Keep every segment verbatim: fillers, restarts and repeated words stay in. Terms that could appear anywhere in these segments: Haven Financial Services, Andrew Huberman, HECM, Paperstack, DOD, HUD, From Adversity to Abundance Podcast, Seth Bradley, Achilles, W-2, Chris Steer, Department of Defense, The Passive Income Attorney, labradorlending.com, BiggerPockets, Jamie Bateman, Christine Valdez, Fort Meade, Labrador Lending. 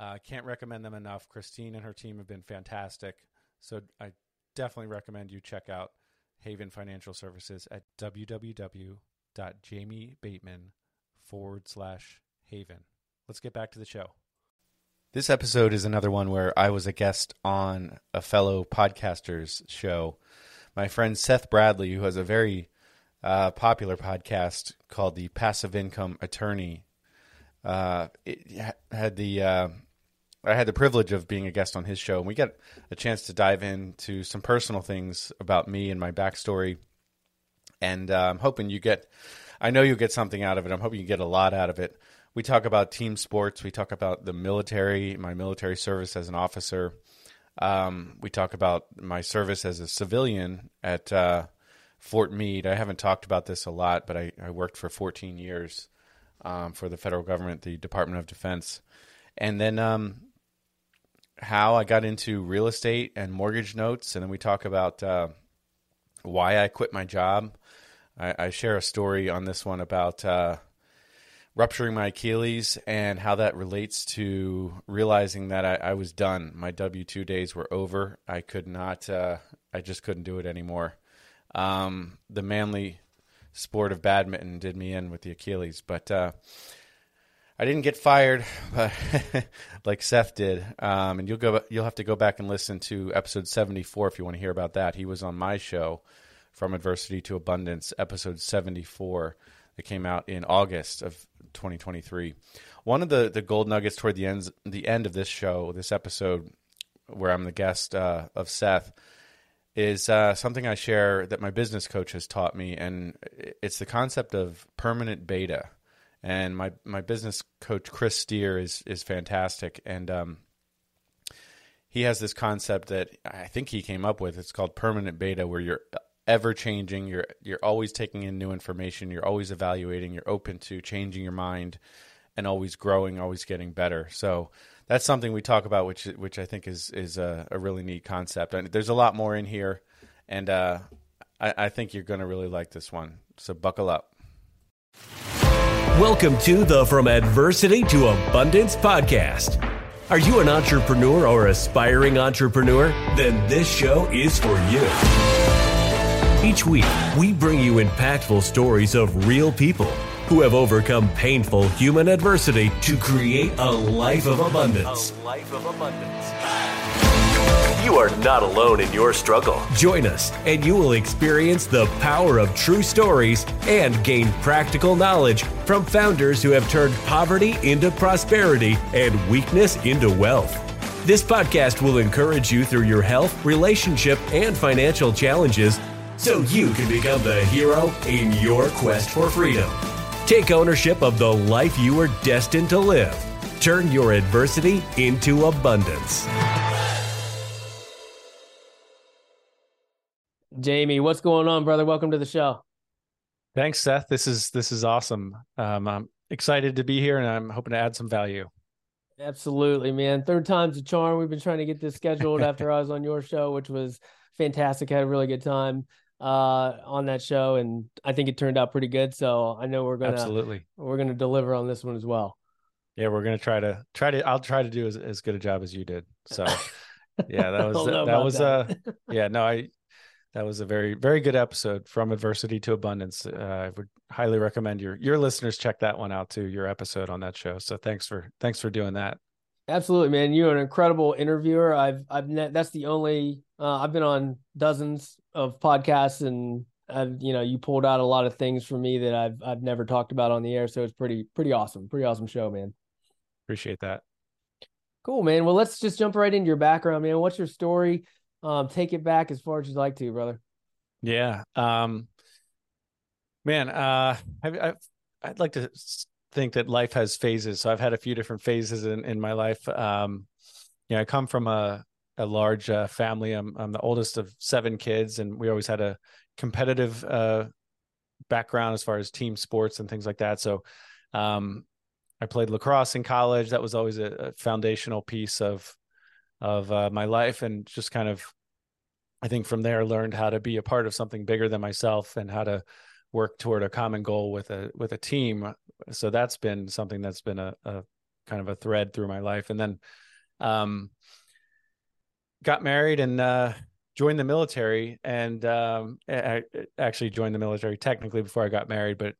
Uh, can't recommend them enough. Christine and her team have been fantastic. So I definitely recommend you check out Haven Financial Services at w w w dot jamie bateman forward slash haven. Let's get back to the show. This episode is another one where I was a guest on a fellow podcaster's show. My friend Seth Bradley, who has a very uh, popular podcast called The Passive Income Attorney, uh, it had the... Uh, I had the privilege of being a guest on his show, and we got a chance to dive into some personal things about me and my backstory. And uh, I'm hoping you get, I know you'll get something out of it. I'm hoping you get a lot out of it. We talk about team sports. We talk about the military, my military service as an officer. Um, we talk about my service as a civilian at uh, Fort Meade. I haven't talked about this a lot, but I, I worked for fourteen years um, for the federal government, the Department of Defense. And then, um, how I got into real estate and mortgage notes. And then we talk about uh, why I quit my job. I, I share a story on this one about uh, rupturing my Achilles and how that relates to realizing that I, I was done. My W two days were over. I could not, uh, I just couldn't do it anymore. Um, the manly sport of badminton did me in with the Achilles, but uh I didn't get fired, but like Seth did, um, and you'll go. You'll have to go back and listen to episode seventy-four if you want to hear about that. He was on my show, From Adversity to Abundance, episode seventy-four, that came out in August of twenty twenty-three. One of the, the gold nuggets toward the end the end of this show, this episode, where I'm the guest uh, of Seth, is uh, something I share that my business coach has taught me, and it's the concept of permanent beta. And my, my business coach, Chris Steer, is is fantastic. And um, he has this concept that I think he came up with. It's called permanent beta, where you're ever-changing. You're you're always taking in new information. You're always evaluating. You're open to changing your mind and always growing, always getting better. So that's something we talk about, which which I think is, is a, a really neat concept. And there's a lot more in here, and uh, I, I think you're going to really like this one. So buckle up. Welcome to the From Adversity to Abundance podcast. Are you an entrepreneur or aspiring entrepreneur? Then this show is for you. Each week, we bring you impactful stories of real people who have overcome painful human adversity to create a life of abundance. A life of abundance. You are not alone in your struggle. Join us and you will experience the power of true stories and gain practical knowledge from founders who have turned poverty into prosperity and weakness into wealth. This podcast will encourage you through your health, relationship, and financial challenges so you can become the hero in your quest for freedom. Take ownership of the life you are destined to live. Turn your adversity into abundance. Jamie, what's going on, brother? Welcome to the show. Thanks, Seth. This is this is awesome. Um, I'm excited to be here, and I'm hoping to add some value. Absolutely, man. Third time's a charm. We've been trying to get this scheduled after I was on your show, which was fantastic. I had a really good time uh, on that show, and I think it turned out pretty good. So I know we're gonna absolutely we're gonna deliver on this one as well. Yeah, we're gonna try to try to. I'll try to do as, as good a job as you did. So yeah, that was that, that was uh yeah no I. That was a very, very good episode, From Adversity to Abundance. Uh, I would highly recommend your your listeners check that one out too, your episode on that show. So thanks for thanks for doing that. Absolutely, man. You're an incredible interviewer. I've, I've, ne- that's the only, uh, I've been on dozens of podcasts, and I've, you know, you pulled out a lot of things for me that I've, I've never talked about on the air. So it's pretty, pretty awesome. Pretty awesome show, man. Appreciate that. Cool, man. Well, let's just jump right into your background, man. What's your story? Um, take it back as far as you'd like to, brother. Yeah. Um, man, uh, I, I, I'd like to think that life has phases. So I've had a few different phases in, in my life. Um, you know, I come from a, a large uh, family. I'm, I'm the oldest of seven kids, and we always had a competitive uh, background as far as team sports and things like that. So um, I played lacrosse in college. That was always a, a foundational piece of, of uh, my life. And just kind of, I think from there, learned how to be a part of something bigger than myself and how to work toward a common goal with a, with a team. So that's been something that's been a, a kind of a thread through my life. And then um, got married and uh, joined the military, and um, I actually joined the military technically before I got married, but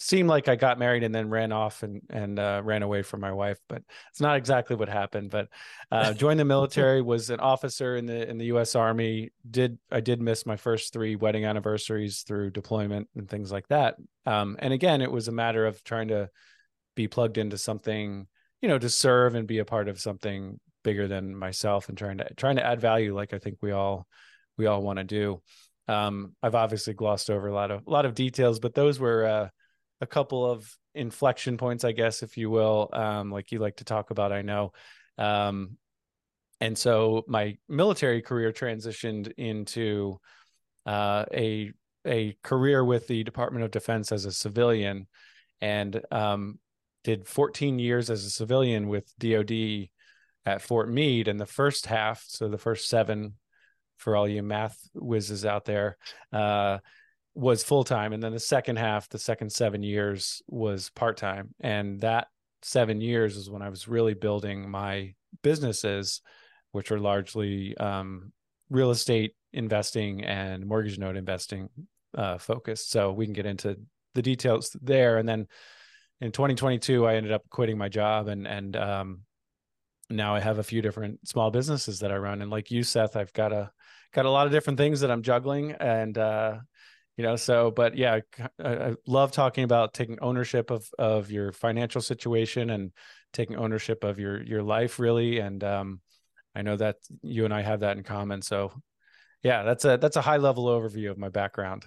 seemed like I got married and then ran off and, and uh, ran away from my wife, but it's not exactly what happened. But uh, joined the military, was an officer in the, in the U S Army. Did, I did miss my first three wedding anniversaries through deployment and things like that. Um, and again, it was a matter of trying to be plugged into something, you know, to serve and be a part of something bigger than myself, and trying to, trying to add value. Like I think we all, we all want to do. Um, I've obviously glossed over a lot of, a lot of details, but those were, uh, a couple of inflection points, I guess, if you will, um, like you like to talk about, I know. Um, and so my military career transitioned into uh, a a career with the Department of Defense as a civilian, and um, did fourteen years as a civilian with D O D at Fort Meade. And the first half, so the first seven, for all you math whizzes out there, uh, was full-time. And then the second half, the second seven years was part-time. And that seven years is when I was really building my businesses, which are largely um, real estate investing and mortgage note investing uh, focused. So we can get into the details there. And then in twenty twenty-two, I ended up quitting my job, and, and um, now I have a few different small businesses that I run. And like you, Seth, I've got a, got a lot of different things that I'm juggling, and, uh, you know, so, but yeah, I, I love talking about taking ownership of, of your financial situation and taking ownership of your, your life, really. And um, I know that you and I have that in common. So yeah, that's a, that's a high level overview of my background.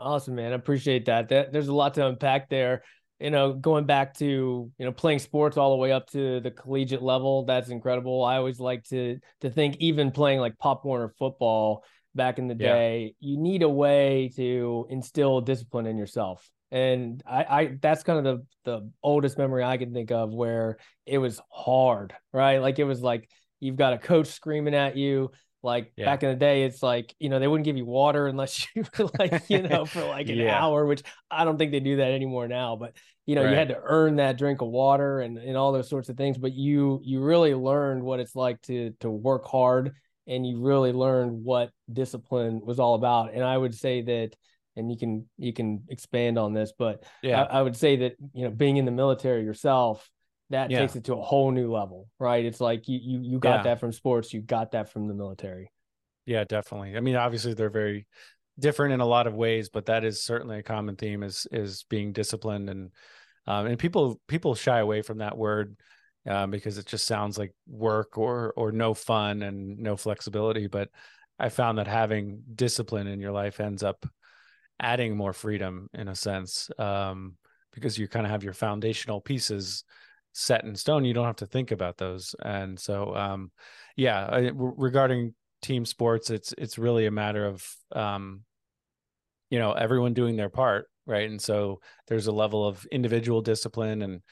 Awesome, man. I appreciate that. That there's a lot to unpack there, you know, going back to, you know, playing sports all the way up to the collegiate level. That's incredible. I always like to, to think even playing like Pop Warner football back in the day, yeah. You need a way to instill discipline in yourself. And I, I that's kind of the, the oldest memory I can think of where it was hard, right? Like it was like, you've got a coach screaming at you. Like yeah. Back in the day, it's like, you know, they wouldn't give you water unless you were like, you know, for like an yeah. hour, which I don't think they do that anymore now, but you know, right. You had to earn that drink of water and, and all those sorts of things. But you, you really learned what it's like to, to work hard, and you really learned what discipline was all about. And I would say that, and you can, you can expand on this, but yeah. I, I would say that, you know, being in the military yourself, that yeah. takes it to a whole new level, right? It's like, you, you, you got yeah. that from sports, you got that from the military. Yeah, definitely. I mean, obviously they're very different in a lot of ways, but that is certainly a common theme, is, is being disciplined. And, um, and people, people shy away from that word, Um, because it just sounds like work or or no fun and no flexibility. But I found that having discipline in your life ends up adding more freedom in a sense, um, because you kind of have your foundational pieces set in stone. You don't have to think about those. And so, um, yeah, I, regarding team sports, it's it's really a matter of, um, you know, everyone doing their part, right? And so there's a level of individual discipline and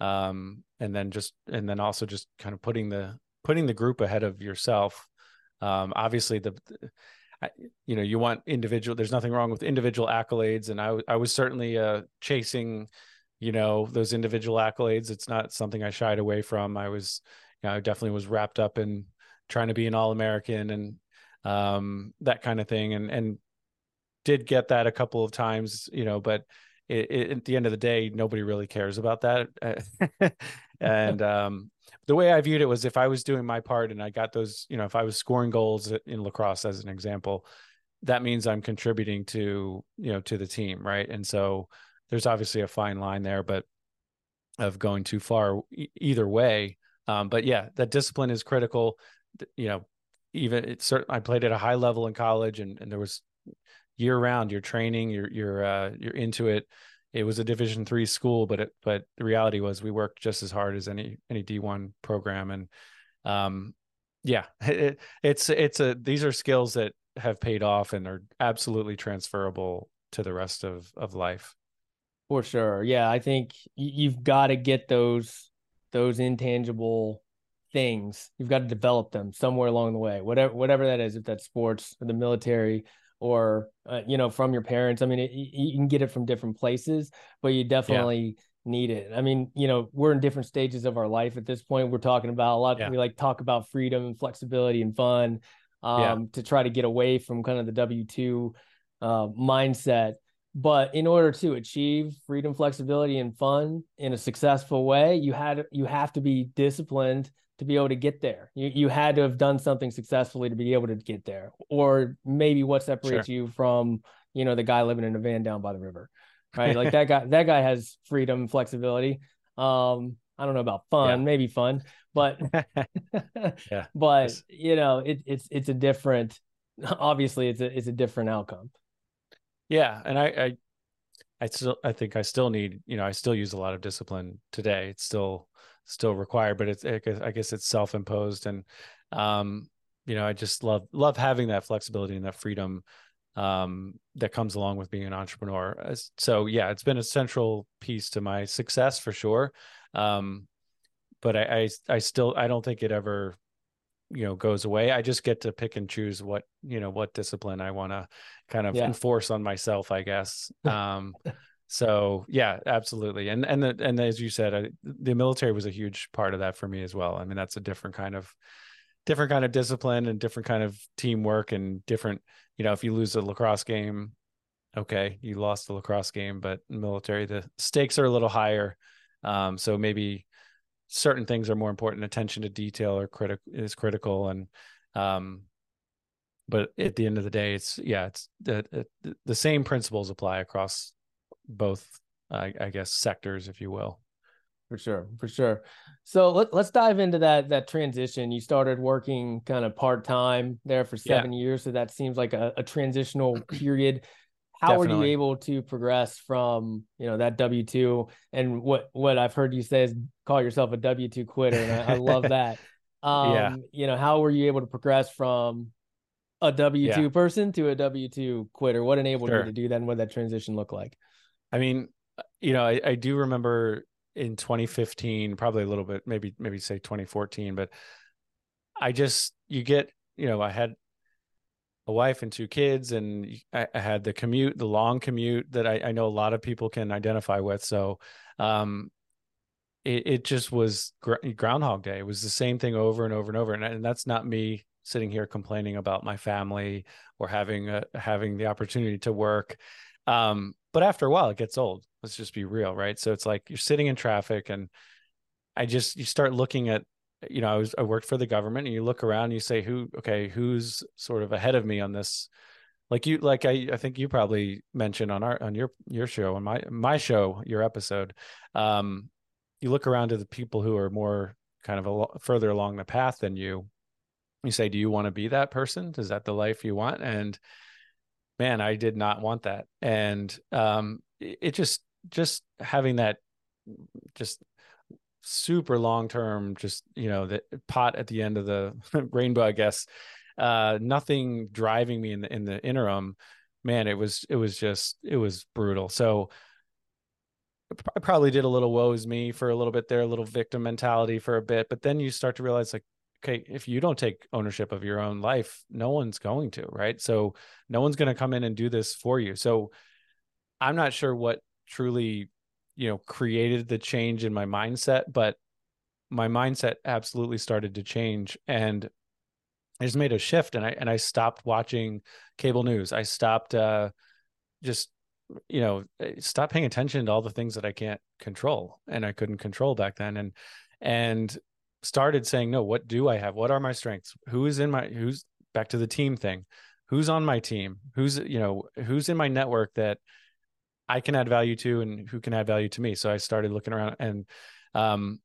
Um, and then just, and then also just kind of putting the, putting the group ahead of yourself. Um, obviously the, the, you know, you want individual, there's nothing wrong with individual accolades. And I, I was certainly, uh, chasing, you know, those individual accolades. It's not something I shied away from. I was, you know, I definitely was wrapped up in trying to be an All-American and, um, that kind of thing. And, and did get that a couple of times, you know, but It, it, at the end of the day, nobody really cares about that. And um, the way I viewed it was, if I was doing my part and I got those, you know, if I was scoring goals in lacrosse as an example, that means I'm contributing to, you know, to the team. Right. And so there's obviously a fine line there, but of going too far e- either way. Um, but yeah, that discipline is critical. You know, even it's certain, I played at a high level in college, and, and there was year round, you're training, you're, you're, uh, you're into it. It was a division three school, but, it, but the reality was we worked just as hard as any, any D one program. And, um, yeah, it, it's, it's a, these are skills that have paid off and are absolutely transferable to the rest of, of life. For sure. Yeah. I think you've got to get those, those intangible things. You've got to develop them somewhere along the way, whatever, whatever that is, if that's sports or the military, or, uh, you know, from your parents. I mean, it, you can get it from different places, but you definitely yeah. need it. I mean, you know, we're in different stages of our life at this point. We're talking about a lot. Yeah. We like talk about freedom and flexibility and fun um, yeah. to try to get away from kind of the W two uh, mindset. But in order to achieve freedom, flexibility, and fun in a successful way, you had you have to be disciplined to be able to get there. You you had to have done something successfully to be able to get there, or maybe what separates sure. you from, you know, the guy living in a van down by the river, right? Like that guy, that guy has freedom, flexibility. Um, I don't know about fun, yeah. maybe fun, but, yeah. but yes. you know, it, it's, it's a different, obviously it's a, it's a different outcome. Yeah. And I, I, I still, I think I still need, you know, I still use a lot of discipline today. It's still, still required, but it's, I guess it's self-imposed. And, um, you know, I just love, love having that flexibility and that freedom, um, that comes along with being an entrepreneur. So yeah, it's been a central piece to my success for sure. Um, but I, I, I still, I don't think it ever, you know, goes away. I just get to pick and choose what, you know, what discipline I want to kind of yeah. enforce on myself, I guess. Um, So yeah, absolutely. And, and, the, and as you said, I, the military was a huge part of that for me as well. I mean, that's a different kind of, different kind of discipline and different kind of teamwork and different, you know, if you lose a lacrosse game, okay, you lost the lacrosse game, but in military, the stakes are a little higher. Um, so maybe certain things are more important. Attention to detail are criti- is critical. And, um, but at the end of the day, it's, yeah, it's the, the, the same principles apply across both, uh, I guess, sectors, if you will. For sure. For sure. So let, let's dive into that, that transition. You started working kind of part-time there for seven yeah. years. So that seems like a, a transitional period. How Definitely. Are you able to progress from, you know, that W two and what, what I've heard you say is call yourself a W two quitter. And I, I love that. Um, yeah. You know, how were you able to progress from a W two yeah. person to a W two quitter? What enabled sure. you to do that, and what that transition looked like? I mean, you know, I, I do remember in twenty fifteen, probably a little bit, maybe, maybe say twenty fourteen, but I just, you get, you know, I had a wife and two kids, and I, I had the commute, the long commute that I, I know a lot of people can identify with. So, um, it, it just was gr- Groundhog Day. It was the same thing over and over and over. And, and that's not me sitting here complaining about my family or having, a, having the opportunity to work. Um, But after a while, it gets old. Let's just be real, right? So it's like you're sitting in traffic, and I just, you start looking at, you know, I was, I worked for the government, and you look around and you say, who, okay, who's sort of ahead of me on this? Like you, like I, I think you probably mentioned on our, on your, your show, on my, my show, your episode, um, you look around to the people who are more kind of a, further along the path than you. You say, do you want to be that person? Is that the life you want? And man, I did not want that. And um, it just, just having that just super long-term, just, you know, the pot at the end of the rainbow, I guess, uh, nothing driving me in the, in the interim, man, it was, it was just, it was brutal. So I probably did a little woe is me for a little bit there, a little victim mentality for a bit, but then you start to realize, like, okay, if you don't take ownership of your own life, no one's going to, right? So no one's going to come in and do this for you. So I'm not sure what truly, you know, created the change in my mindset, but my mindset absolutely started to change. And I just made a shift, and I, and I stopped watching cable news. I stopped uh, just, you know, stopped paying attention to all the things that I can't control. And I couldn't control back then. And and started saying, no, what do I have? What are my strengths? Who is in my, who's back to the team thing. Who's on my team? Who's, you know, who's in my network that I can add value to and who can add value to me. So I started looking around and, um,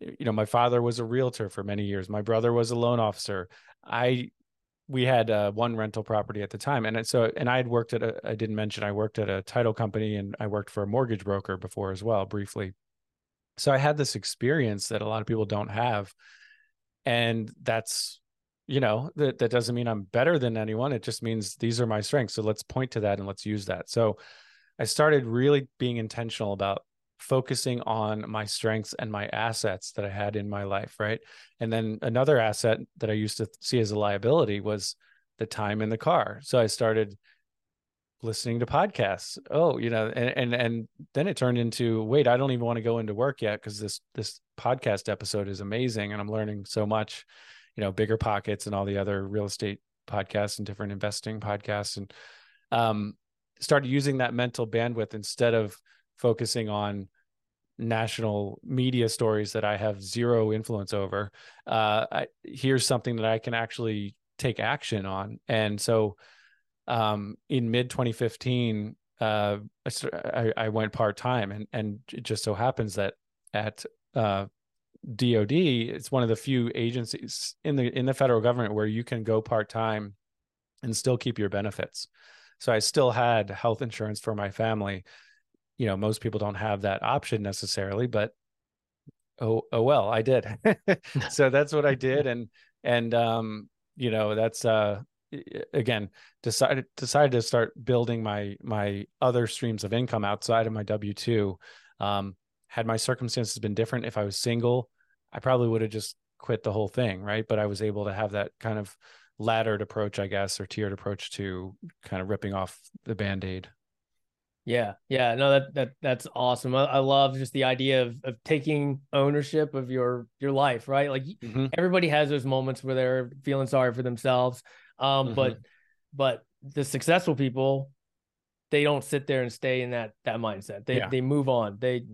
you know, my father was a realtor for many years. My brother was a loan officer. I, we had uh, one rental property at the time. And so, and I had worked at a, I didn't mention, I worked at a title company and I worked for a mortgage broker before as well, briefly. So I had this experience that a lot of people don't have. And that's, you know, that, that doesn't mean I'm better than anyone. It just means these are my strengths. So let's point to that and let's use that. So I started really being intentional about focusing on my strengths and my assets that I had in my life, right? And then another asset that I used to see as a liability was the time in the car. So I started listening to podcasts. Oh, you know, and and, and then it turned into, wait, I don't even want to go into work yet because this this podcast episode is amazing and I'm learning so much. You know, BiggerPockets and all the other real estate podcasts and different investing podcasts, and um, started using that mental bandwidth instead of focusing on national media stories that I have zero influence over. Uh, I, here's something that I can actually take action on. And so um, in mid twenty fifteen, uh, I, I went part-time, and, and it just so happens that at uh, D O D, it's one of the few agencies in the in the federal government where you can go part-time and still keep your benefits. So I still had health insurance for my family. You know, most people don't have that option necessarily, but oh, oh well, I did. So that's what I did, and and um, you know, that's uh, again decided decided to start building my my other streams of income outside of my W two. Um, Had my circumstances been different, if I was single, I probably would have just quit the whole thing, right? But I was able to have that kind of laddered approach, I guess, or tiered approach to kind of ripping off the Band-Aid. Yeah, yeah, no, that that that's awesome. I, I love just the idea of of taking ownership of your your life, right? Like mm-hmm. everybody has those moments where they're feeling sorry for themselves, um, mm-hmm. but but the successful people, they don't sit there and stay in that that mindset. They yeah. they move on. They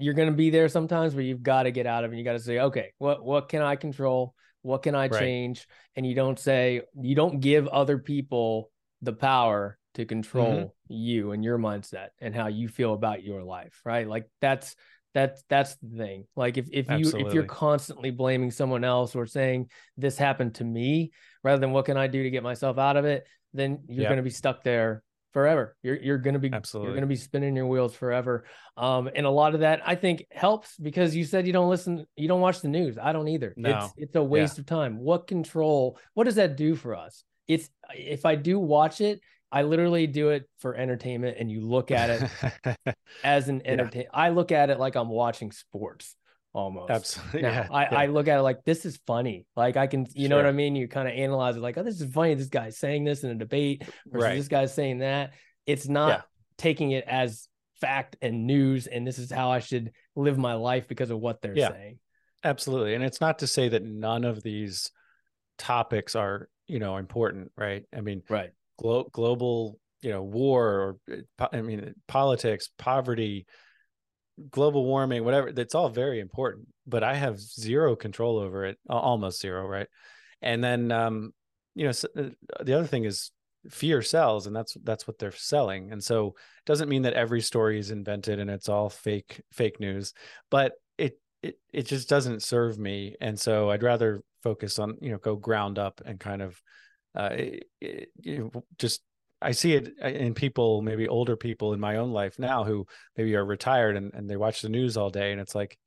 You're going to be there sometimes where you've got to get out of it. And you got to say, okay, what, what can I control? What can I right. change? And you don't say, you don't give other people the power to control mm-hmm. you and your mindset and how you feel about your life. Right. Like that's, that's, that's the thing. Like if, if you, Absolutely. if you're constantly blaming someone else or saying this happened to me rather than what can I do to get myself out of it, then you're yep. going to be stuck there forever. You're you're going to be Absolutely. you're going to be spinning your wheels forever. Um, and a lot of that I think helps because you said you don't listen, you don't watch the news. I don't either. No. It's it's a waste yeah. of time. What control? What does that do for us? It's if I do watch it, I literally do it for entertainment. And you look at it as an entertain. Yeah. I look at it like I'm watching sports almost. Absolutely. Now, yeah. I yeah. I look at it like this is funny. Like I can, you sure. know what I mean? You kind of analyze it like, oh, this is funny. This guy's saying this in a debate versus right. this guy's saying that. It's not yeah. taking it as fact and news. And this is how I should live my life because of what they're yeah. saying. Absolutely. And it's not to say that none of these topics are, you know, important, right? I mean, right. Glo- global, you know, war, or I mean, politics, poverty, global warming, whatever, that's all very important, but I have zero control over it, almost zero. Right. And then, um, you know, so the other thing is fear sells, and that's, that's what they're selling. And so it doesn't mean that every story is invented and it's all fake, fake news, but it, it, it just doesn't serve me. And so I'd rather focus on, you know, go ground up and kind of, uh, it, it, you know, just, I see it in people, maybe older people in my own life now who maybe are retired and, and they watch the news all day, and it's like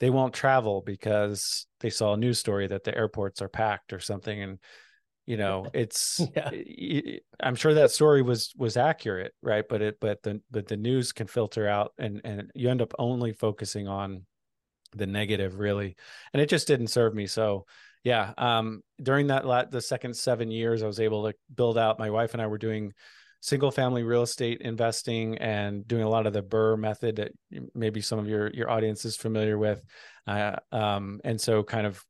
they won't travel because they saw a news story that the airports are packed or something. And, you know, it's, yeah. it, I'm sure that story was, was accurate. Right. But it, but the, but the news can filter out, and, and you end up only focusing on the negative really. And it just didn't serve me. So yeah. Um, during that, la- the second seven years, I was able to build out. My wife and I were doing single family real estate investing and doing a lot of the Burr method that maybe some of your, your audience is familiar with. Uh, um, and so kind of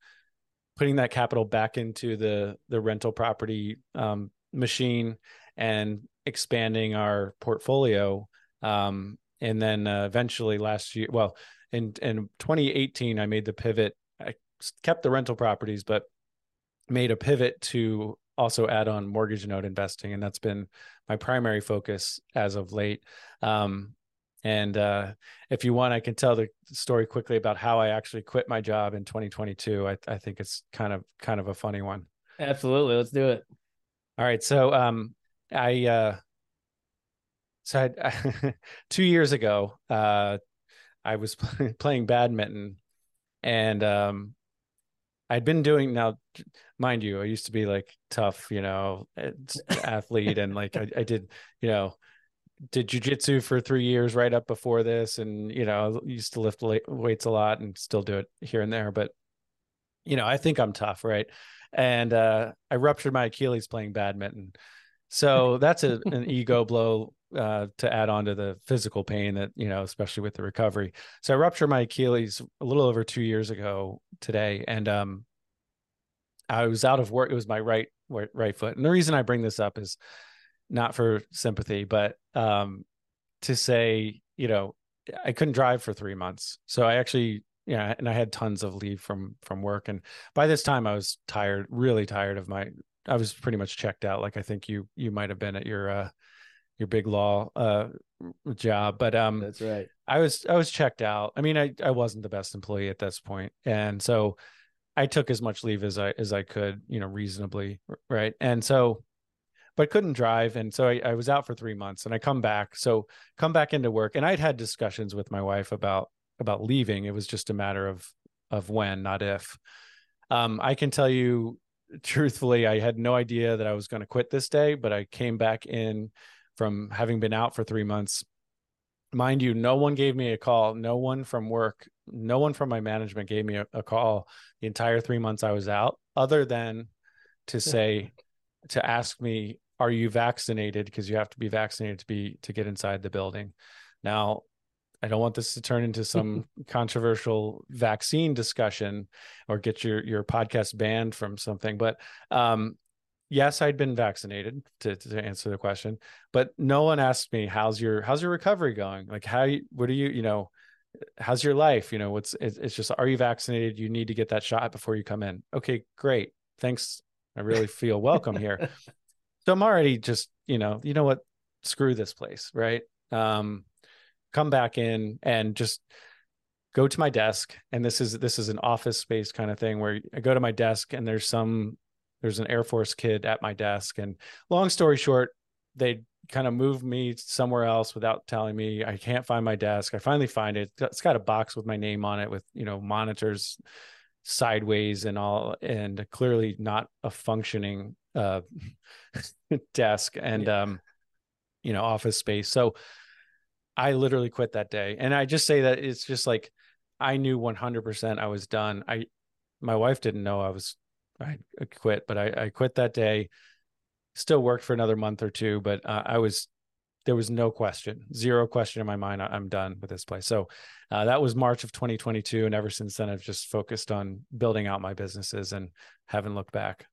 putting that capital back into the, the rental property um, machine and expanding our portfolio. Um, and then uh, eventually last year, well, And in, in twenty eighteen, I made the pivot. I kept the rental properties, but made a pivot to also add on mortgage note investing. And that's been my primary focus as of late. Um, and uh, if you want, I can tell the story quickly about how I actually quit my job in twenty twenty-two. I, I think it's kind of kind of a funny one. Absolutely. Let's do it. All right. So um, I, uh, so I, I two years ago, uh, I was play, playing badminton, and um, I'd been doing, now, mind you, I used to be like tough, you know, athlete. And like, I, I did, you know, did jujitsu for three years right up before this. And, you know, I used to lift weights a lot and still do it here and there, but, you know, I think I'm tough. Right. And uh, I ruptured my Achilles playing badminton. So that's a, an ego blow uh, to add on to the physical pain that, you know, especially with the recovery. So I ruptured my Achilles a little over two years ago today. And um, I was out of work. It was my right, right foot. And the reason I bring this up is not for sympathy, but um, to say, you know, I couldn't drive for three months. So I actually, yeah, and I had tons of leave from from work, and by this time I was tired, really tired of my. I was pretty much checked out. Like I think you you might have been at your uh, your big law uh, job, but um, that's right. I was I was checked out. I mean, I I wasn't the best employee at this point, and so I took as much leave as I as I could, you know, reasonably, right? And so, but couldn't drive, and so I, I was out for three months, and I come back, so come back into work, and I'd had discussions with my wife about. about leaving. It was just a matter of, of when, not if. um, I can tell you truthfully, I had no idea that I was going to quit this day, but I came back in from having been out for three months. Mind you, no one gave me a call. No one from work, no one from my management gave me a, a call the entire three months I was out, other than to say, to ask me, are you vaccinated? Because you have to be vaccinated to be, to get inside the building. Now, I don't want this to turn into some controversial vaccine discussion or get your, your podcast banned from something. But um, yes, I'd been vaccinated to, to answer the question, but no one asked me, how's your, how's your recovery going? Like, how, what are you, you know, how's your life? You know, what's, it's, it's just, are you vaccinated? You need to get that shot before you come in. Okay, great. Thanks. I really feel welcome here. So I'm already just, you know, you know what, screw this place. Right. Um, come back in and just go to my desk. And this is, this is an office space kind of thing where I go to my desk and there's some, there's an Air Force kid at my desk, and long story short, they kind of moved me somewhere else without telling me. I can't find my desk. I finally find it. It's got a box with my name on it with, you know, monitors sideways and all, and clearly not a functioning uh, desk and, yeah. um, you know, office space. So I literally quit that day. And I just say that it's just like, I knew one hundred percent I was done. I, my wife didn't know I was, I quit, but I, I quit that day, still worked for another month or two, but uh, I was, there was no question, zero question in my mind. I'm done with this place. So uh, that was March of twenty twenty-two. And ever since then, I've just focused on building out my businesses and haven't looked back.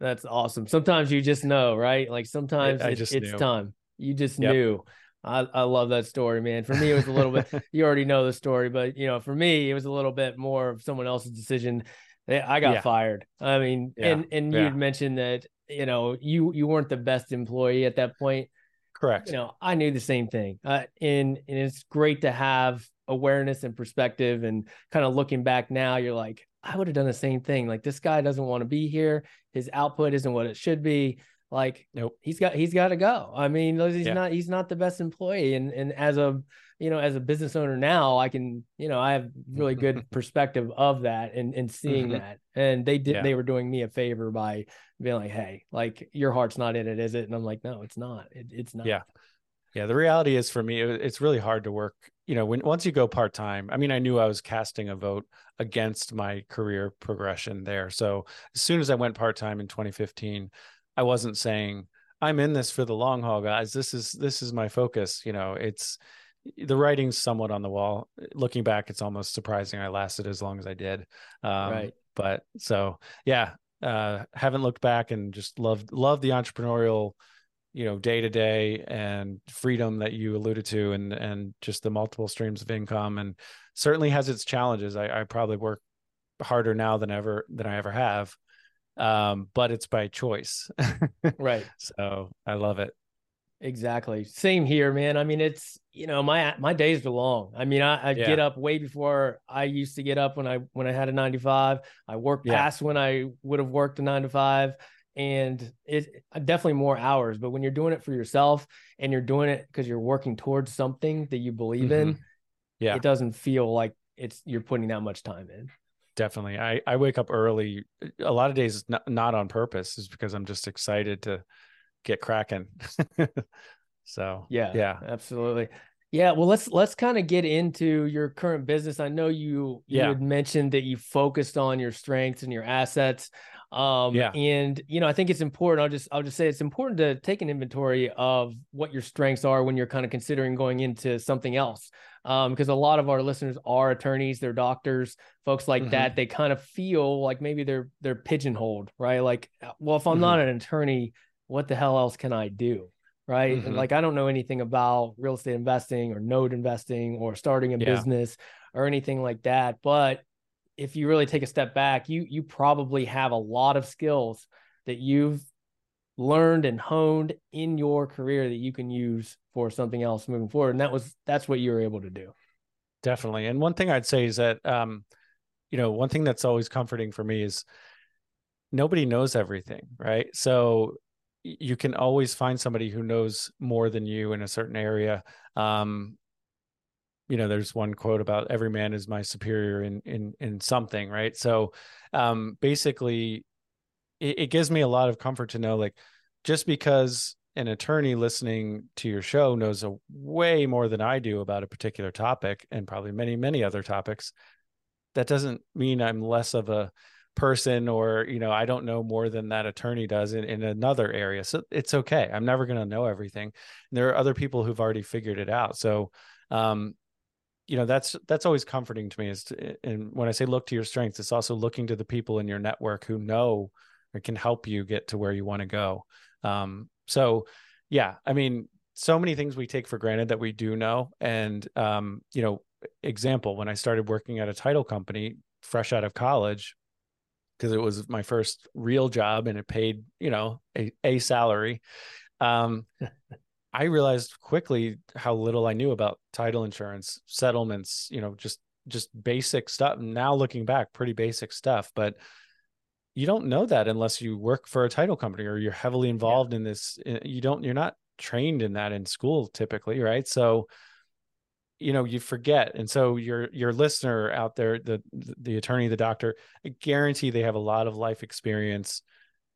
That's awesome. Sometimes you just know, right? Like sometimes it, just it's knew. time. You just yep. knew. I, I love that story, man. For me, it was a little bit, you already know the story, but you know, for me, it was a little bit more of someone else's decision. I got yeah. fired. I mean, yeah. and, and yeah. you'd mentioned that, you know, you, you weren't the best employee at that point. Correct. You know, I knew the same thing. Uh, and, and it's great to have awareness and perspective, and kind of looking back now, you're like, I would have done the same thing. Like, this guy doesn't want to be here. His output isn't what it should be. Like, nope. he's got, he's got to go. I mean, he's yeah. not, he's not the best employee. And, and as a, you know, as a business owner now, I can, you know, I have really good perspective of that and, and seeing mm-hmm. that. And they did, yeah. they were doing me a favor by being like, hey, like your heart's not in it, is it? And I'm like, no, it's not. It, it's not. Yeah. Yeah. The reality is for me, it, it's really hard to work. You know, when, once you go part-time, I mean, I knew I was casting a vote against my career progression there. So as soon as I went part-time in twenty fifteen, I wasn't saying I'm in this for the long haul, guys. This is, this is my focus. You know, it's the writing's somewhat on the wall. Looking back, it's almost surprising I lasted as long as I did. Um, right. But so, yeah, uh, haven't looked back and just loved, loved the entrepreneurial you know, day to day and freedom that you alluded to, and and just the multiple streams of income, and certainly has its challenges. I, I probably work harder now than ever than I ever have, um, but it's by choice. Right. So I love it. Exactly. Same here, man. I mean, it's, you know, my, my days are long. I mean, I, I yeah. get up way before I used to get up when I, when I had a nine to five, I worked yeah. past when I would have worked a nine to five, and it definitely more hours. But when you're doing it for yourself and you're doing it because you're working towards something that you believe mm-hmm. in, yeah, it doesn't feel like it's, you're putting that much time in. Definitely. I, I wake up early. A lot of days, not, not on purpose, is because I'm just excited to get cracking. So yeah, yeah, absolutely. Yeah. Well, let's, let's kind of get into your current business. I know you, yeah. you had mentioned that you focused on your strengths and your assets. Um, yeah. and, you know, I think it's important. I'll just, I'll just say it's important to take an inventory of what your strengths are when you're kind of considering going into something else. Um, because a lot of our listeners are attorneys, they're doctors, folks like mm-hmm. that. They kind of feel like maybe they're, they're pigeonholed, right? Like, well, if I'm mm-hmm. not an attorney, what the hell else can I do? Right. Mm-hmm. And like, I don't know anything about real estate investing or node investing or starting a yeah. business or anything like that. But if you really take a step back, you, you probably have a lot of skills that you've learned and honed in your career that you can use for something else moving forward. And that was, that's what you were able to do. Definitely. And one thing I'd say is that, um, you know, one thing that's always comforting for me is nobody knows everything. Right. So you can always find somebody who knows more than you in a certain area. Um, you know, there's one quote about every man is my superior in, in, in something. Right. So, um, basically it, it gives me a lot of comfort to know, like, just because an attorney listening to your show knows a way more than I do about a particular topic, and probably many, many other topics, that doesn't mean I'm less of a person, or, you know, I don't know more than that attorney does in, in another area. So it's okay. I'm never going to know everything. And there are other people who've already figured it out. So, um, you know, that's, that's always comforting to me. Is to, and when I say look to your strengths, it's also looking to the people in your network who know or can help you get to where you want to go. Um, so yeah, I mean, so many things we take for granted that we do know. And, um, you know, example, when I started working at a title company fresh out of college, because it was my first real job and it paid, you know, a, a salary. Um, I realized quickly how little I knew about title insurance, settlements, you know, just, just basic stuff. Now looking back, pretty basic stuff, but you don't know that unless you work for a title company or you're heavily involved yeah. in this. You don't, you're not trained in that in school typically. Right. So, you know, you forget. And so your, your listener out there, the, the attorney, the doctor, I guarantee they have a lot of life experience,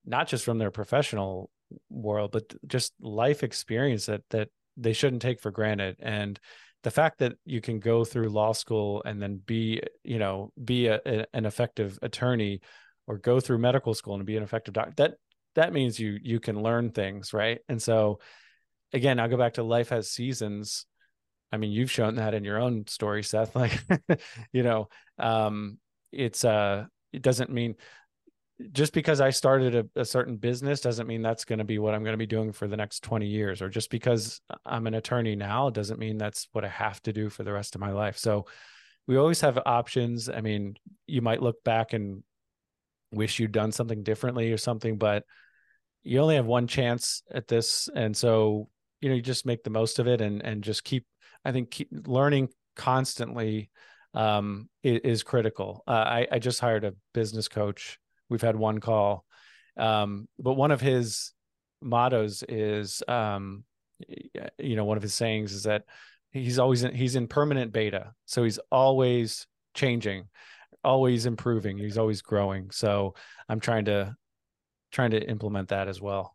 not just from their professional world, but just life experience that, that they shouldn't take for granted. And the fact that you can go through law school and then be, you know, be a, a, an effective attorney, or go through medical school and be an effective doctor, that, that means you, you can learn things. Right. And so again, I'll go back to life has seasons. I mean, you've shown that in your own story, Seth, like, you know, um, it's, uh, it doesn't mean just because I started a, a certain business doesn't mean that's going to be what I'm going to be doing for the next twenty years, or just because I'm an attorney now doesn't mean that's what I have to do for the rest of my life. So we always have options. I mean, you might look back and wish you'd done something differently or something, but you only have one chance at this. And so, you know, you just make the most of it, and, and just keep, I think keep learning constantly, um, is critical. Uh, I, I just hired a business coach. We've had one call. Um, but one of his mottos is, um, you know, one of his sayings is that he's always, in, he's in permanent beta. So he's always changing, always improving. He's always growing. So I'm trying to, trying to implement that as well.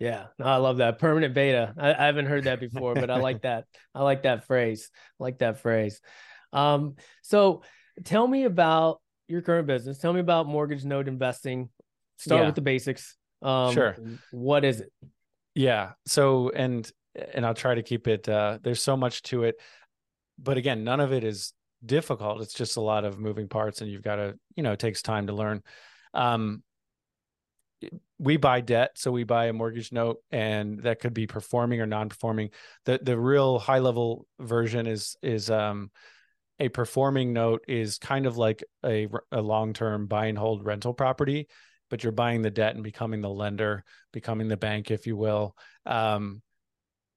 Yeah. No, I love that. Permanent beta. I, I haven't heard that before, but I like that. I like that phrase. I like that phrase. Um, so tell me about your current business. Tell me about mortgage note investing. Start yeah. with the basics. Um, sure. What is it? Yeah. So, and, and I'll try to keep it, uh, there's so much to it, but again, none of it is difficult. It's just a lot of moving parts, and you've got to, you know, it takes time to learn. Um, we buy debt. So we buy a mortgage note, and that could be performing or non-performing. The the real high level version is, is um, a performing note is kind of like a, a long-term buy and hold rental property, but you're buying the debt and becoming the lender, becoming the bank, if you will. Um,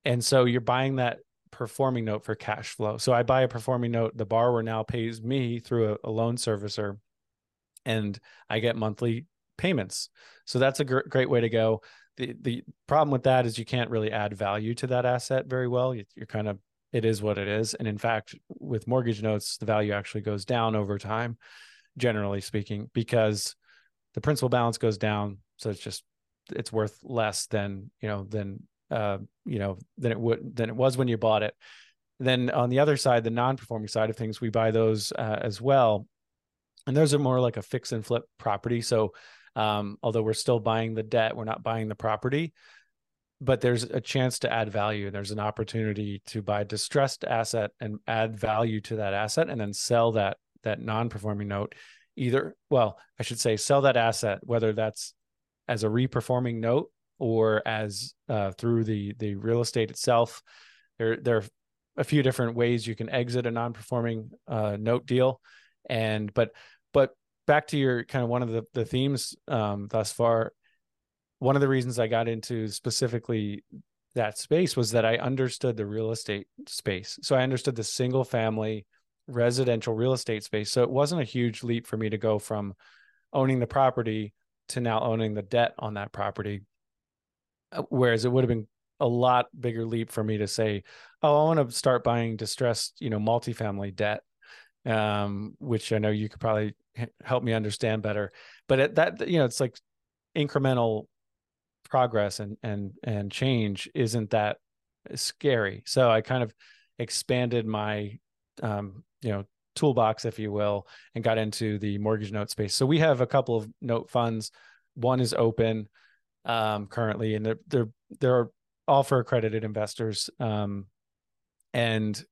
and so you're buying that performing note for cash flow. So I buy a performing note. The borrower now pays me through a, a loan servicer, and I get monthly payments. So that's a gr- great way to go. The the problem with that is you can't really add value to that asset very well. You, you're kind of, it is what it is. And in fact, with mortgage notes, the value actually goes down over time, generally speaking, because the principal balance goes down. So it's just, it's worth less than, you know, than, uh, you know, than it would, than it was when you bought it. Then on the other side, the non-performing side of things, we buy those uh, as well. And those are more like a fix and flip property. So um, although we're still buying the debt, we're not buying the property, but there's a chance to add value. There's an opportunity to buy a distressed asset and add value to that asset, and then sell that, that non-performing note. Either, well, I should say, sell that asset, whether that's as a reperforming note or as uh, through the the real estate itself. There, there are a few different ways you can exit a non-performing uh, note deal. And but but back to your kind of one of the the themes um, thus far. One of the reasons I got into specifically that space was that I understood the real estate space. So I understood the single family residential real estate space. So it wasn't a huge leap for me to go from owning the property to now owning the debt on that property. Whereas it would have been a lot bigger leap for me to say, oh, I want to start buying distressed, you know, multifamily debt, um, which I know you could probably help me understand better. But at that, you know, it's like incremental progress and, and, and change isn't that scary. So I kind of expanded my, um, you know, toolbox, if you will, and got into the mortgage note space. So we have a couple of note funds. One is open um, currently, and they're, they're, they're all for accredited investors. Um, and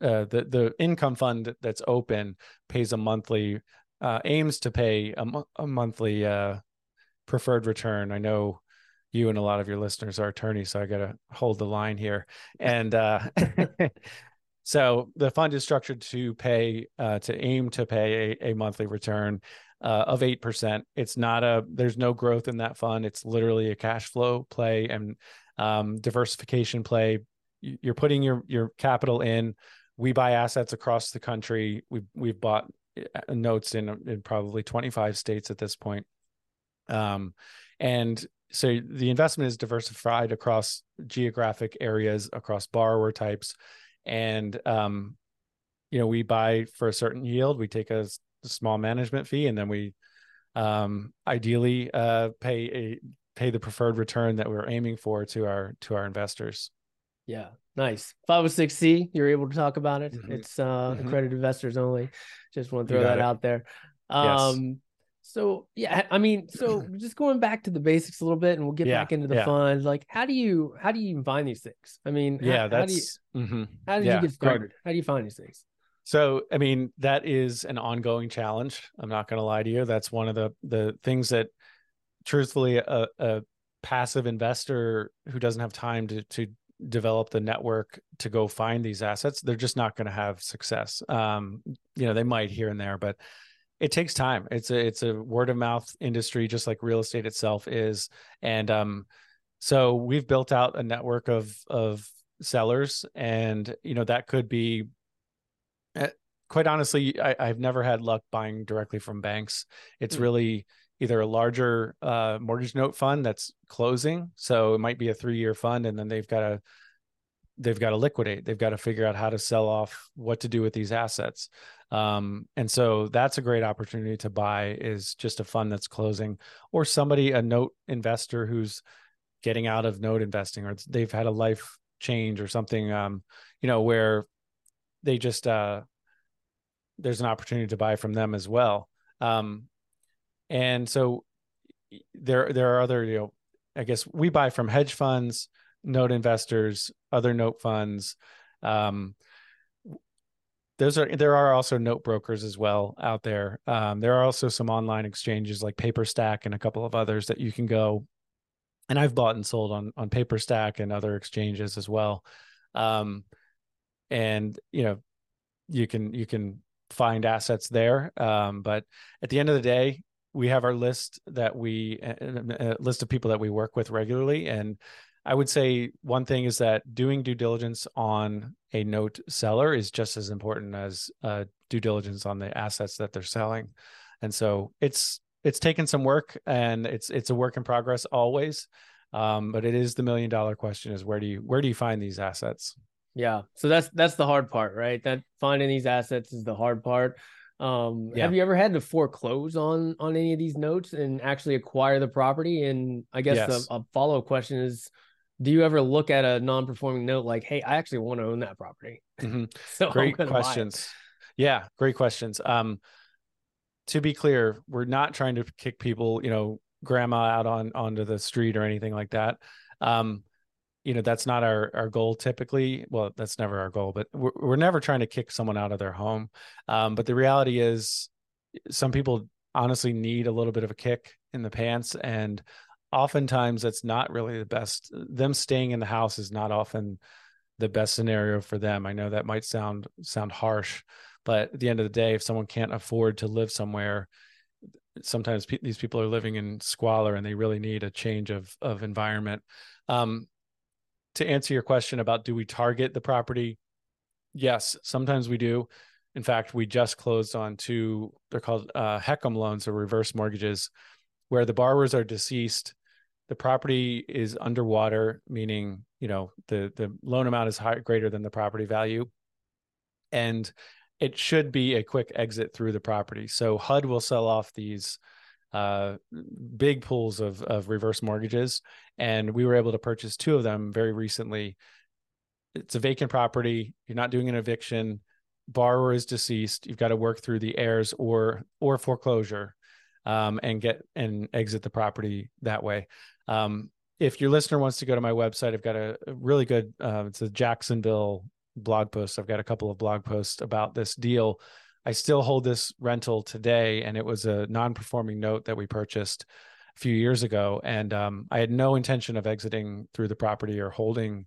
uh, the, the income fund that's open pays a monthly, uh, aims to pay a, mo- a monthly uh, preferred return. I know you and a lot of your listeners are attorneys, so I got to hold the line here. And uh so the fund is structured to pay, uh, to aim to pay a, a monthly return uh, of eight percent. It's not a, there's no growth in that fund. It's literally a cash flow play and um, diversification play. You're putting your your capital in. We buy assets across the country. We've, we've bought notes in, in probably twenty-five states at this point. Um, and so the investment is diversified across geographic areas, across borrower types. And, um, you know, we buy for a certain yield, we take a, a small management fee, and then we, um, ideally, uh, pay a, pay the preferred return that we're aiming for to our, to our investors. Yeah. Nice. five oh six C, you're able to talk about it. Mm-hmm. It's, uh, mm-hmm. accredited investors only. Just want to throw that it. out there. Um, yes. So, yeah, I mean, so just going back to the basics a little bit, and we'll get yeah, back into the yeah. fund. Like, how do you, how do you even find these things? I mean, yeah, how, that's, how do you, mm-hmm. how did yeah, you get started? Great. How do you find these things? So, I mean, that is an ongoing challenge. I'm not going to lie to you. That's one of the, the things that truthfully a, a passive investor who doesn't have time to, to develop the network to go find these assets, they're just not going to have success. Um, you know, they might here and there, but it takes time. It's a, it's a word of mouth industry, just like real estate itself is. And um, so we've built out a network of, of sellers, and, you know, that could be, uh, quite honestly, I, I've never had luck buying directly from banks. It's mm-hmm. really either a larger uh, mortgage note fund that's closing. So it might be a three year fund, and then they've got to, they've got to liquidate. They've got to figure out how to sell off, what to do with these assets. Um, and so that's a great opportunity to buy, is just a fund that's closing, or somebody, a note investor who's getting out of note investing, or they've had a life change or something, um, you know, where they just, uh, there's an opportunity to buy from them as well. Um, and so there, there are other, you know, I guess we buy from hedge funds, note investors, other note funds, um, those are, there are also note brokers as well out there. Um, there are also some online exchanges like Paperstack and a couple of others that you can go. And I've bought and sold on, on Paperstack and other exchanges as well. Um, and, you know, you can, you can find assets there. Um, but at the end of the day, we have our list that we, a list of people that we work with regularly. And I would say one thing is that doing due diligence on a note seller is just as important as uh, due diligence on the assets that they're selling. And so it's, it's taken some work, and it's, it's a work in progress always. Um, but it is the million dollar question is where do you, where do you find these assets? Yeah. So that's, that's the hard part, right? That finding these assets is the hard part. Um, yeah. Have you ever had to foreclose on, on any of these notes and actually acquire the property? And I guess yes. a, a follow-up question is, do you ever look at a non-performing note like, hey, I actually want to own that property? Mm-hmm. So great questions. Yeah. Great questions. Um, To be clear, we're not trying to kick people, you know, grandma out on onto the street or anything like that. Um, you know, that's not our, our goal typically. Well, that's never our goal, but we're, we're never trying to kick someone out of their home. Um, but the reality is some people honestly need a little bit of a kick in the pants. And oftentimes that's not really the best. Them staying in the house is not often the best scenario for them. I know that might sound sound harsh, but at the end of the day, if someone can't afford to live somewhere, sometimes pe- these people are living in squalor and they really need a change of, of environment. Um, to answer your question about, do we target the property? Yes, sometimes we do. In fact, we just closed on two, they're called uh, H E C M loans or reverse mortgages, where the borrowers are deceased. The property is underwater, meaning, you know, the, the loan amount is higher, greater than the property value. And it should be a quick exit through the property. So H U D will sell off these uh, big pools of, of reverse mortgages. And we were able to purchase two of them very recently. It's a vacant property. You're not doing an eviction. Borrower is deceased. You've got to work through the heirs or, or foreclosure um, and get and exit the property that way. Um, if your listener wants to go to my website, I've got a really good, uh, it's a Jacksonville blog post. I've got a couple of blog posts about this deal. I still hold this rental today, and it was a non-performing note that we purchased a few years ago. And um, I had no intention of exiting through the property or holding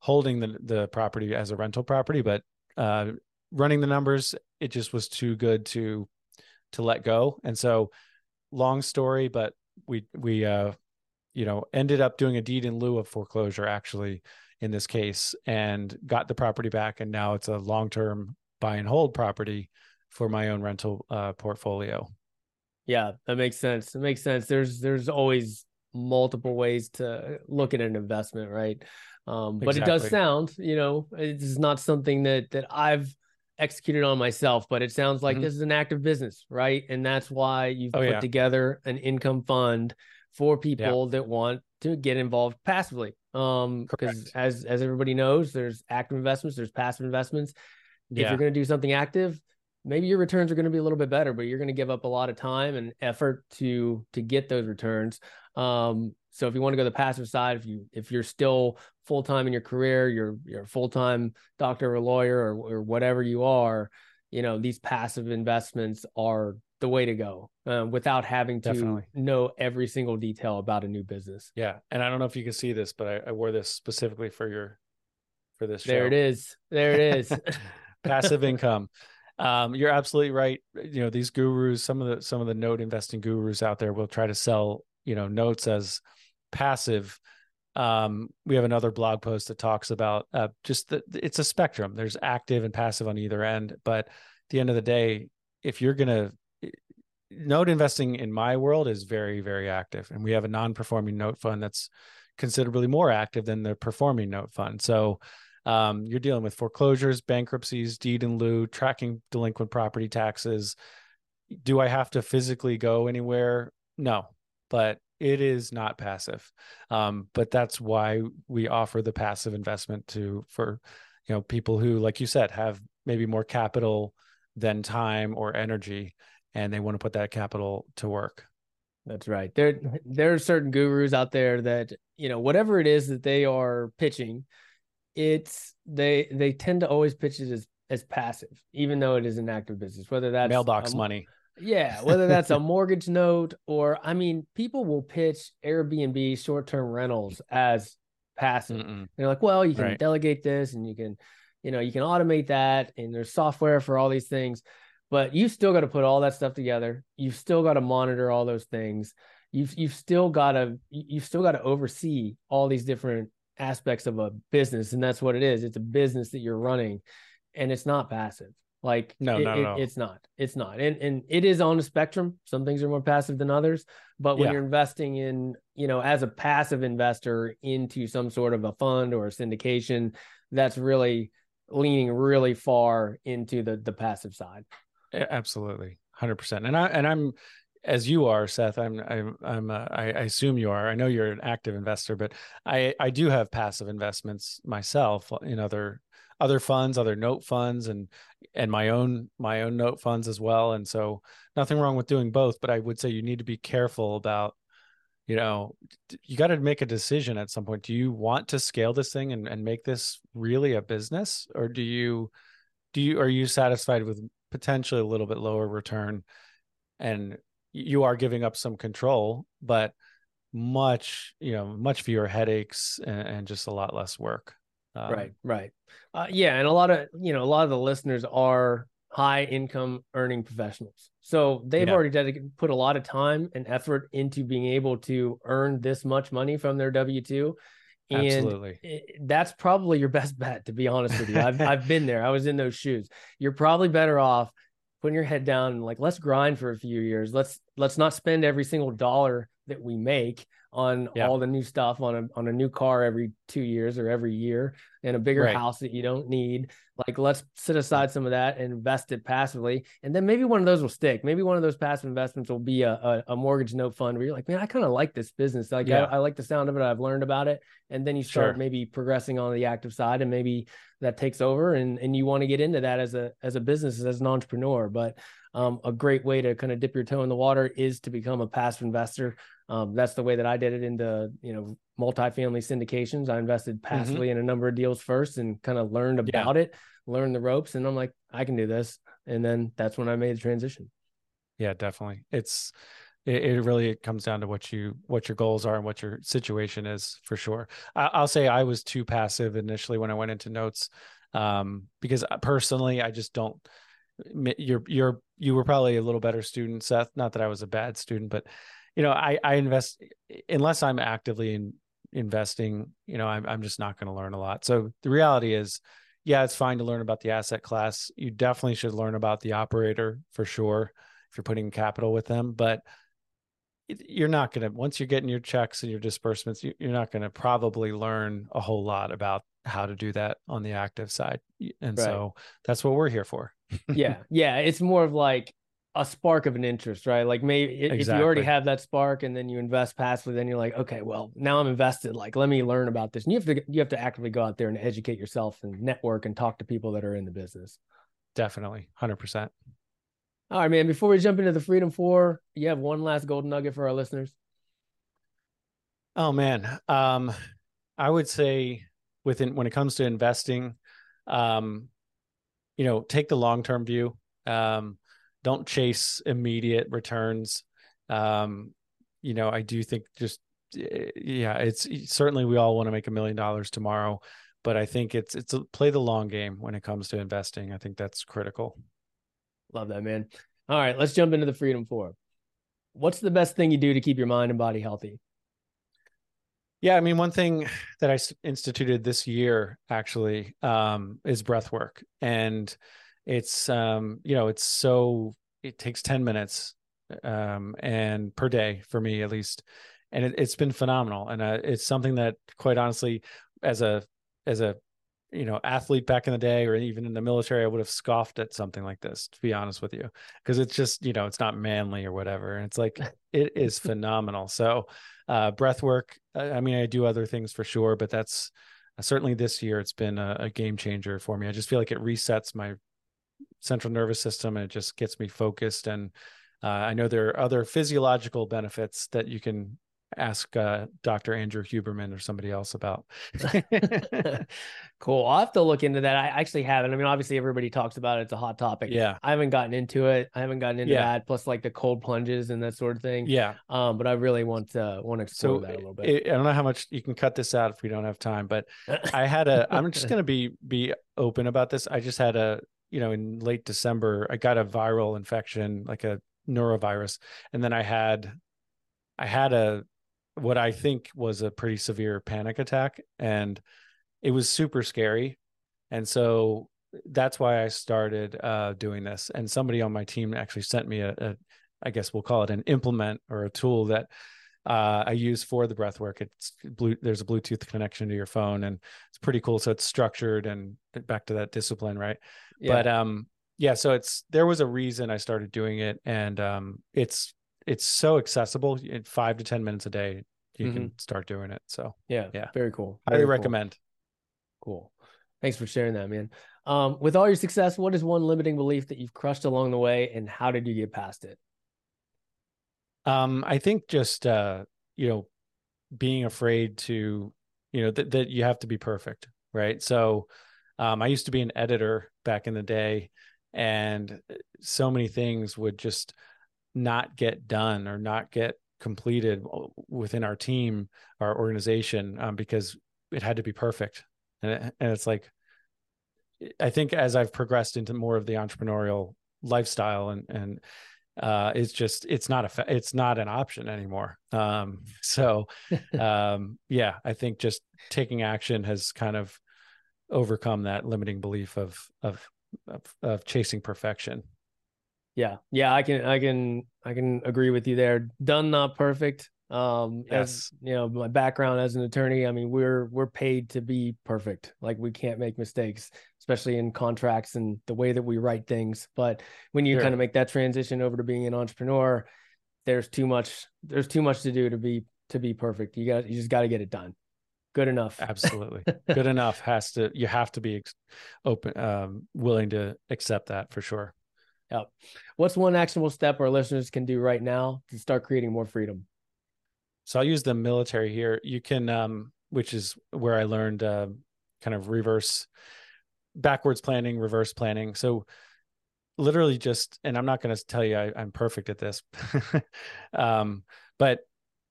holding the, the property as a rental property, but uh, running the numbers, it just was too good to to let go. And so, long story, but we we uh, you know ended up doing a deed in lieu of foreclosure, actually, in this case, and got the property back. And now it's a long-term buy and hold property for my own rental uh, portfolio. Yeah, that makes sense. It makes sense. There's, there's always multiple ways to look at an investment, right? Um, but exactly. It does sound, you know, it's not something that, that I've executed on myself, but it sounds like mm-hmm. This is an active business, right? And that's why you've oh, put yeah. together an income fund for people yeah. that want to get involved passively. Um, because as, as everybody knows, there's active investments, there's passive investments. Yeah. If you're going to do something active, maybe your returns are going to be a little bit better, but you're going to give up a lot of time and effort to, to get those returns. Um, so if you want to go the passive side, if you, if you're still full-time in your career, you're, you're a full-time doctor or lawyer or, or whatever you are, you know, these passive investments are the way to go uh, without having to Definitely. know every single detail about a new business. Yeah. And I don't know if you can see this, but I, I wore this specifically for your, for this show. There it is. There it is. Passive income. Um, you're absolutely right. You know, these gurus, some of the, some of the note investing gurus out there will try to sell, you know, notes as passive. Um, we have another blog post that talks about uh, just that it's a spectrum. There's active and passive on either end, but at the end of the day, if you're going to, note investing in my world is very, very active. And we have a non-performing note fund that's considerably more active than the performing note fund. So um, you're dealing with foreclosures, bankruptcies, deed in lieu, tracking delinquent property taxes. Do I have to physically go anywhere? No, but it is not passive. Um, but that's why we offer the passive investment to, for, you know, people who, like you said, have maybe more capital than time or energy, and they want to put that capital to work. That's right. There, there are certain gurus out there that, you know, whatever it is that they are pitching, it's, they, they tend to always pitch it as, as passive, even though it is an active business, whether that's mailbox a, money. Yeah. Whether that's a mortgage note or, I mean, people will pitch Airbnb short-term rentals as passive. Mm-mm. They're like, well, you can right. delegate this and you can, you know, you can automate that. And there's software for all these things, but you've still got to put all that stuff together. You've still got to monitor all those things. You've, you've still got to, you've still got to oversee all these different aspects of a business. And that's what it is. It's a business that you're running and it's not passive. Like no, it, no, no. It, it's not, it's not. And and it is on a spectrum. Some things are more passive than others, but when yeah. you're investing in, you know, as a passive investor into some sort of a fund or a syndication, that's really leaning really far into the the passive side. Absolutely. one hundred percent. And I, and I'm, as you are, Seth, I'm, I'm, I'm uh, I, I assume you are, I know you're an active investor, but I, I do have passive investments myself in other other funds, other note funds, and, and my own, my own note funds as well. And so nothing wrong with doing both, but I would say you need to be careful about, you know, you got to make a decision at some point. Do you want to scale this thing and, and make this really a business? Or do you, do you, are you satisfied with potentially a little bit lower return? And you are giving up some control, but much, you know, much fewer headaches and, and just a lot less work. Um, right. Right. Uh, yeah. And a lot of, you know, a lot of the listeners are high income earning professionals. So they've yeah. already dedicated, put a lot of time and effort into being able to earn this much money from their W two. And Absolutely. It, that's probably your best bet, to be honest with you. I've, I've been there. I was in those shoes. You're probably better off putting your head down and like, let's grind for a few years. Let's, let's not spend every single dollar that we make on yeah. all the new stuff, on a on a new car every two years or every year, and a bigger right. house that you don't need. Like, let's set aside some of that and invest it passively. And then maybe one of those will stick. Maybe one of those passive investments will be a a, a mortgage note fund where you're like, man, I kind of like this business. Like yeah. I, I like the sound of it. I've learned about it. And then you start sure. maybe progressing on the active side, and maybe that takes over, and and you want to get into that as a as a business, as an entrepreneur. But um, a great way to kind of dip your toe in the water is to become a passive investor. Um, that's the way that I did it into, you know, multifamily syndications. I invested passively mm-hmm. in a number of deals first and kind of learned about yeah. it, learned the ropes. And I'm like, I can do this. And then that's when I made the transition. Yeah, definitely. It's, it, it really, it comes down to what you, what your goals are and what your situation is, for sure. I, I'll say I was too passive initially when I went into notes, um, because personally, I just don't, you're, you're, you were probably a little better student, Seth. Not that I was a bad student, but you know, I, I invest, unless I'm actively in, investing, you know, I'm, I'm just not going to learn a lot. So the reality is, yeah, it's fine to learn about the asset class. You definitely should learn about the operator, for sure, if you're putting capital with them. But it, you're not going to, once you're getting your checks and your disbursements, you, you're not going to probably learn a whole lot about how to do that on the active side. And right. so that's what we're here for. yeah. Yeah. It's more of like a spark of an interest, right? Like maybe it, exactly. if you already have that spark and then you invest passively, then you're like, okay, well, now I'm invested. Like, let me learn about this. And you have to, you have to actively go out there and educate yourself and network and talk to people that are in the business. Definitely. one hundred percent. All right, man. Before we jump into the Freedom Four, you have one last golden nugget for our listeners. Oh man. Um, I would say within, when it comes to investing, um, you know, take the long-term view. Um, Don't chase immediate returns. Um, you know, I do think just, yeah, it's certainly, we all want to make a million dollars tomorrow, but I think it's, it's a, play the long game when it comes to investing. I think that's critical. Love that, man. All right, let's jump into the Freedom Four. What's the best thing you do to keep your mind and body healthy? Yeah. I mean, one thing that I instituted this year actually um, is breath work. And it's, um, you know, it's so, it takes ten minutes, um, and per day for me, at least. And it, it's been phenomenal. And, uh, it's something that, quite honestly, as a, as a, you know, athlete back in the day, or even in the military, I would have scoffed at something like this, to be honest with you, because it's just, you know, it's not manly or whatever. And it's like, it is phenomenal. So, uh, breath work. I, I mean, I do other things for sure, but that's uh, certainly this year, it's been a, a game changer for me. I just feel like it resets my central nervous system, and it just gets me focused. And uh, I know there are other physiological benefits that you can ask uh, Doctor Andrew Huberman or somebody else about. Cool. I'll have to look into that. I actually haven't. I mean, obviously everybody talks about it. It's a hot topic. Yeah. I haven't gotten into it. I haven't gotten into yeah. that. Plus like the cold plunges and that sort of thing. Yeah. Um, but I really want to want to explore so that a little bit. It, I don't know how much you can cut this out if we don't have time, but I had a, I'm just going to be, be open about this. I just had a, you know, in late December, I got a viral infection, like a neurovirus. And then I had, I had a, what I think was a pretty severe panic attack, and it was super scary. And so that's why I started uh, doing this. And somebody on my team actually sent me a, a I guess we'll call it an implement or a tool that uh, I use for the breath work. It's blue, there's a Bluetooth connection to your phone, and it's pretty cool. So it's structured and back to that discipline. Right. Yeah. But um, yeah, so it's, there was a reason I started doing it, and um, it's, it's so accessible in five to ten minutes a day. You mm-hmm. can start doing it. So yeah, yeah. Very cool. Highly recommend. Cool. Thanks for sharing that, man. Um, with all your success, what is one limiting belief that you've crushed along the way, and how did you get past it? Um, I think just, uh, you know, being afraid to, you know, th- that you have to be perfect. Right. So, um, I used to be an editor back in the day, and so many things would just not get done or not get completed within our team, our organization, um, because it had to be perfect. And, it, and it's like, I think as I've progressed into more of the entrepreneurial lifestyle, and, and, uh, it's just, it's not a, it's not an option anymore. Um, so, um, yeah, I think just taking action has kind of overcome that limiting belief of, of, of, of chasing perfection. Yeah. Yeah. I can, I can, I can agree with you there. Done, not perfect. Um, yes. As you know, my background as an attorney, I mean, we're, we're paid to be perfect. Like, we can't make mistakes, especially in contracts and the way that we write things. But when you sure. kind of make that transition over to being an entrepreneur, there's too much, there's too much to do to be, to be perfect. You got, you just got to get it done. Good enough. Absolutely. Good enough has to, you have to be open, um, willing to accept that for sure. Yep. What's one actionable step our listeners can do right now to start creating more freedom? So I'll use the military here. You can, um, which is where I learned uh, kind of reverse, backwards planning, reverse planning. So literally just, and I'm not going to tell you I, I'm perfect at this, um, but,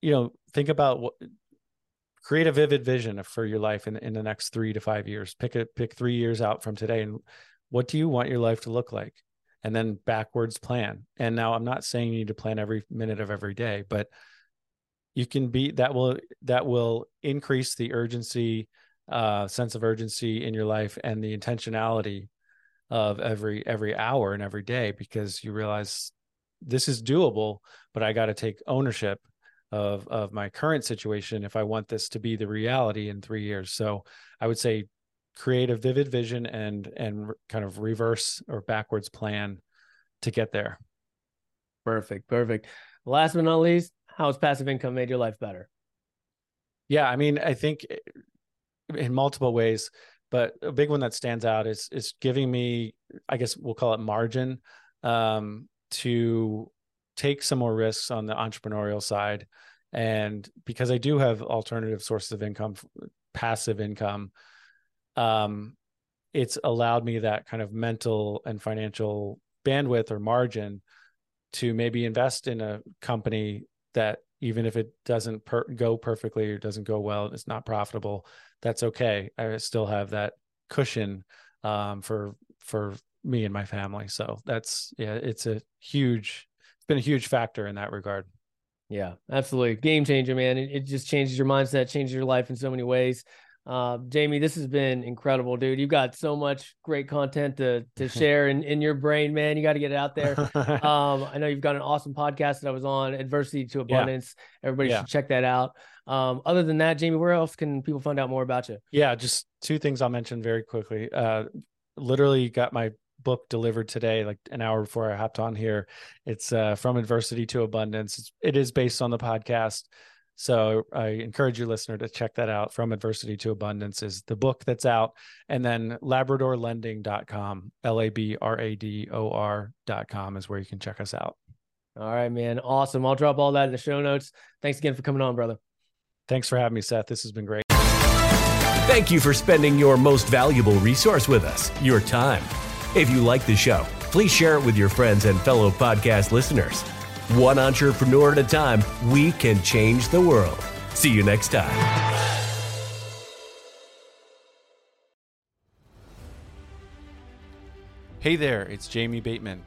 you know, think about what, create a vivid vision for your life in, in the next three to five years. Pick a, pick three years out from today, and what do you want your life to look like? And then backwards plan. And now I'm not saying you need to plan every minute of every day, but you can be, that will, that will increase the urgency, uh, sense of urgency in your life, and the intentionality of every, every hour and every day, because you realize this is doable, but I got to take ownership of, of my current situation if I want this to be the reality in three years. So I would say, create a vivid vision and, and kind of reverse or backwards plan to get there. Perfect. Perfect. Last but not least, how has passive income made your life better? Yeah. I mean, I think in multiple ways, but a big one that stands out is, is giving me, I guess we'll call it margin, um, to take some more risks on the entrepreneurial side. And because I do have alternative sources of income, passive income, um, it's allowed me that kind of mental and financial bandwidth or margin to maybe invest in a company that, even if it doesn't per- go perfectly or doesn't go well, it's not profitable, that's okay. I still have that cushion, um, for, for me and my family. So that's, yeah, it's a huge, it's been a huge factor in that regard. Yeah, absolutely. Game changer, man. It, it just changes your mindset, changes your life in so many ways. Uh, Jamie, this has been incredible, dude. You've got so much great content to to share in, in your brain, man. You got to get it out there. Um, I know you've got an awesome podcast that I was on, Adversity to Abundance. Yeah. Everybody yeah. should check that out. Um, other than that, Jamie, where else can people find out more about you? Yeah, just two things I'll mention very quickly. Uh, literally got my book delivered today, like an hour before I hopped on here. It's uh, From Adversity to Abundance. It's, it is based on the podcast. So I encourage your listener to check that out. From Adversity to Abundance is the book that's out. And then labrador lending dot com, L A B R A D O R dot com is where you can check us out. All right, man. Awesome. I'll drop all that in the show notes. Thanks again for coming on, brother. Thanks for having me, Seth. This has been great. Thank you for spending your most valuable resource with us, your time. If you like the show, please share it with your friends and fellow podcast listeners. One entrepreneur at a time, we can change the world. See you next time. Hey there, it's Jamie Bateman.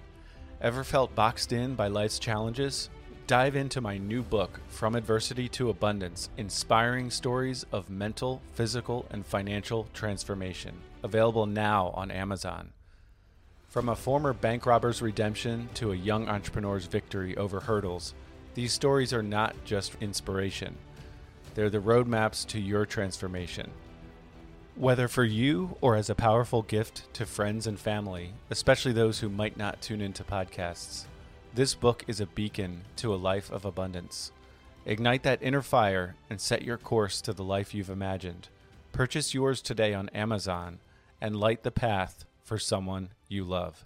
Ever felt boxed in by life's challenges? Dive into my new book, From Adversity to Abundance, Inspiring Stories of Mental, Physical, and Financial Transformation, available now on Amazon. From a former bank robber's redemption to a young entrepreneur's victory over hurdles, these stories are not just inspiration. They're the roadmaps to your transformation. Whether for you or as a powerful gift to friends and family, especially those who might not tune into podcasts, this book is a beacon to a life of abundance. Ignite that inner fire and set your course to the life you've imagined. Purchase yours today on Amazon and light the path for someone you love.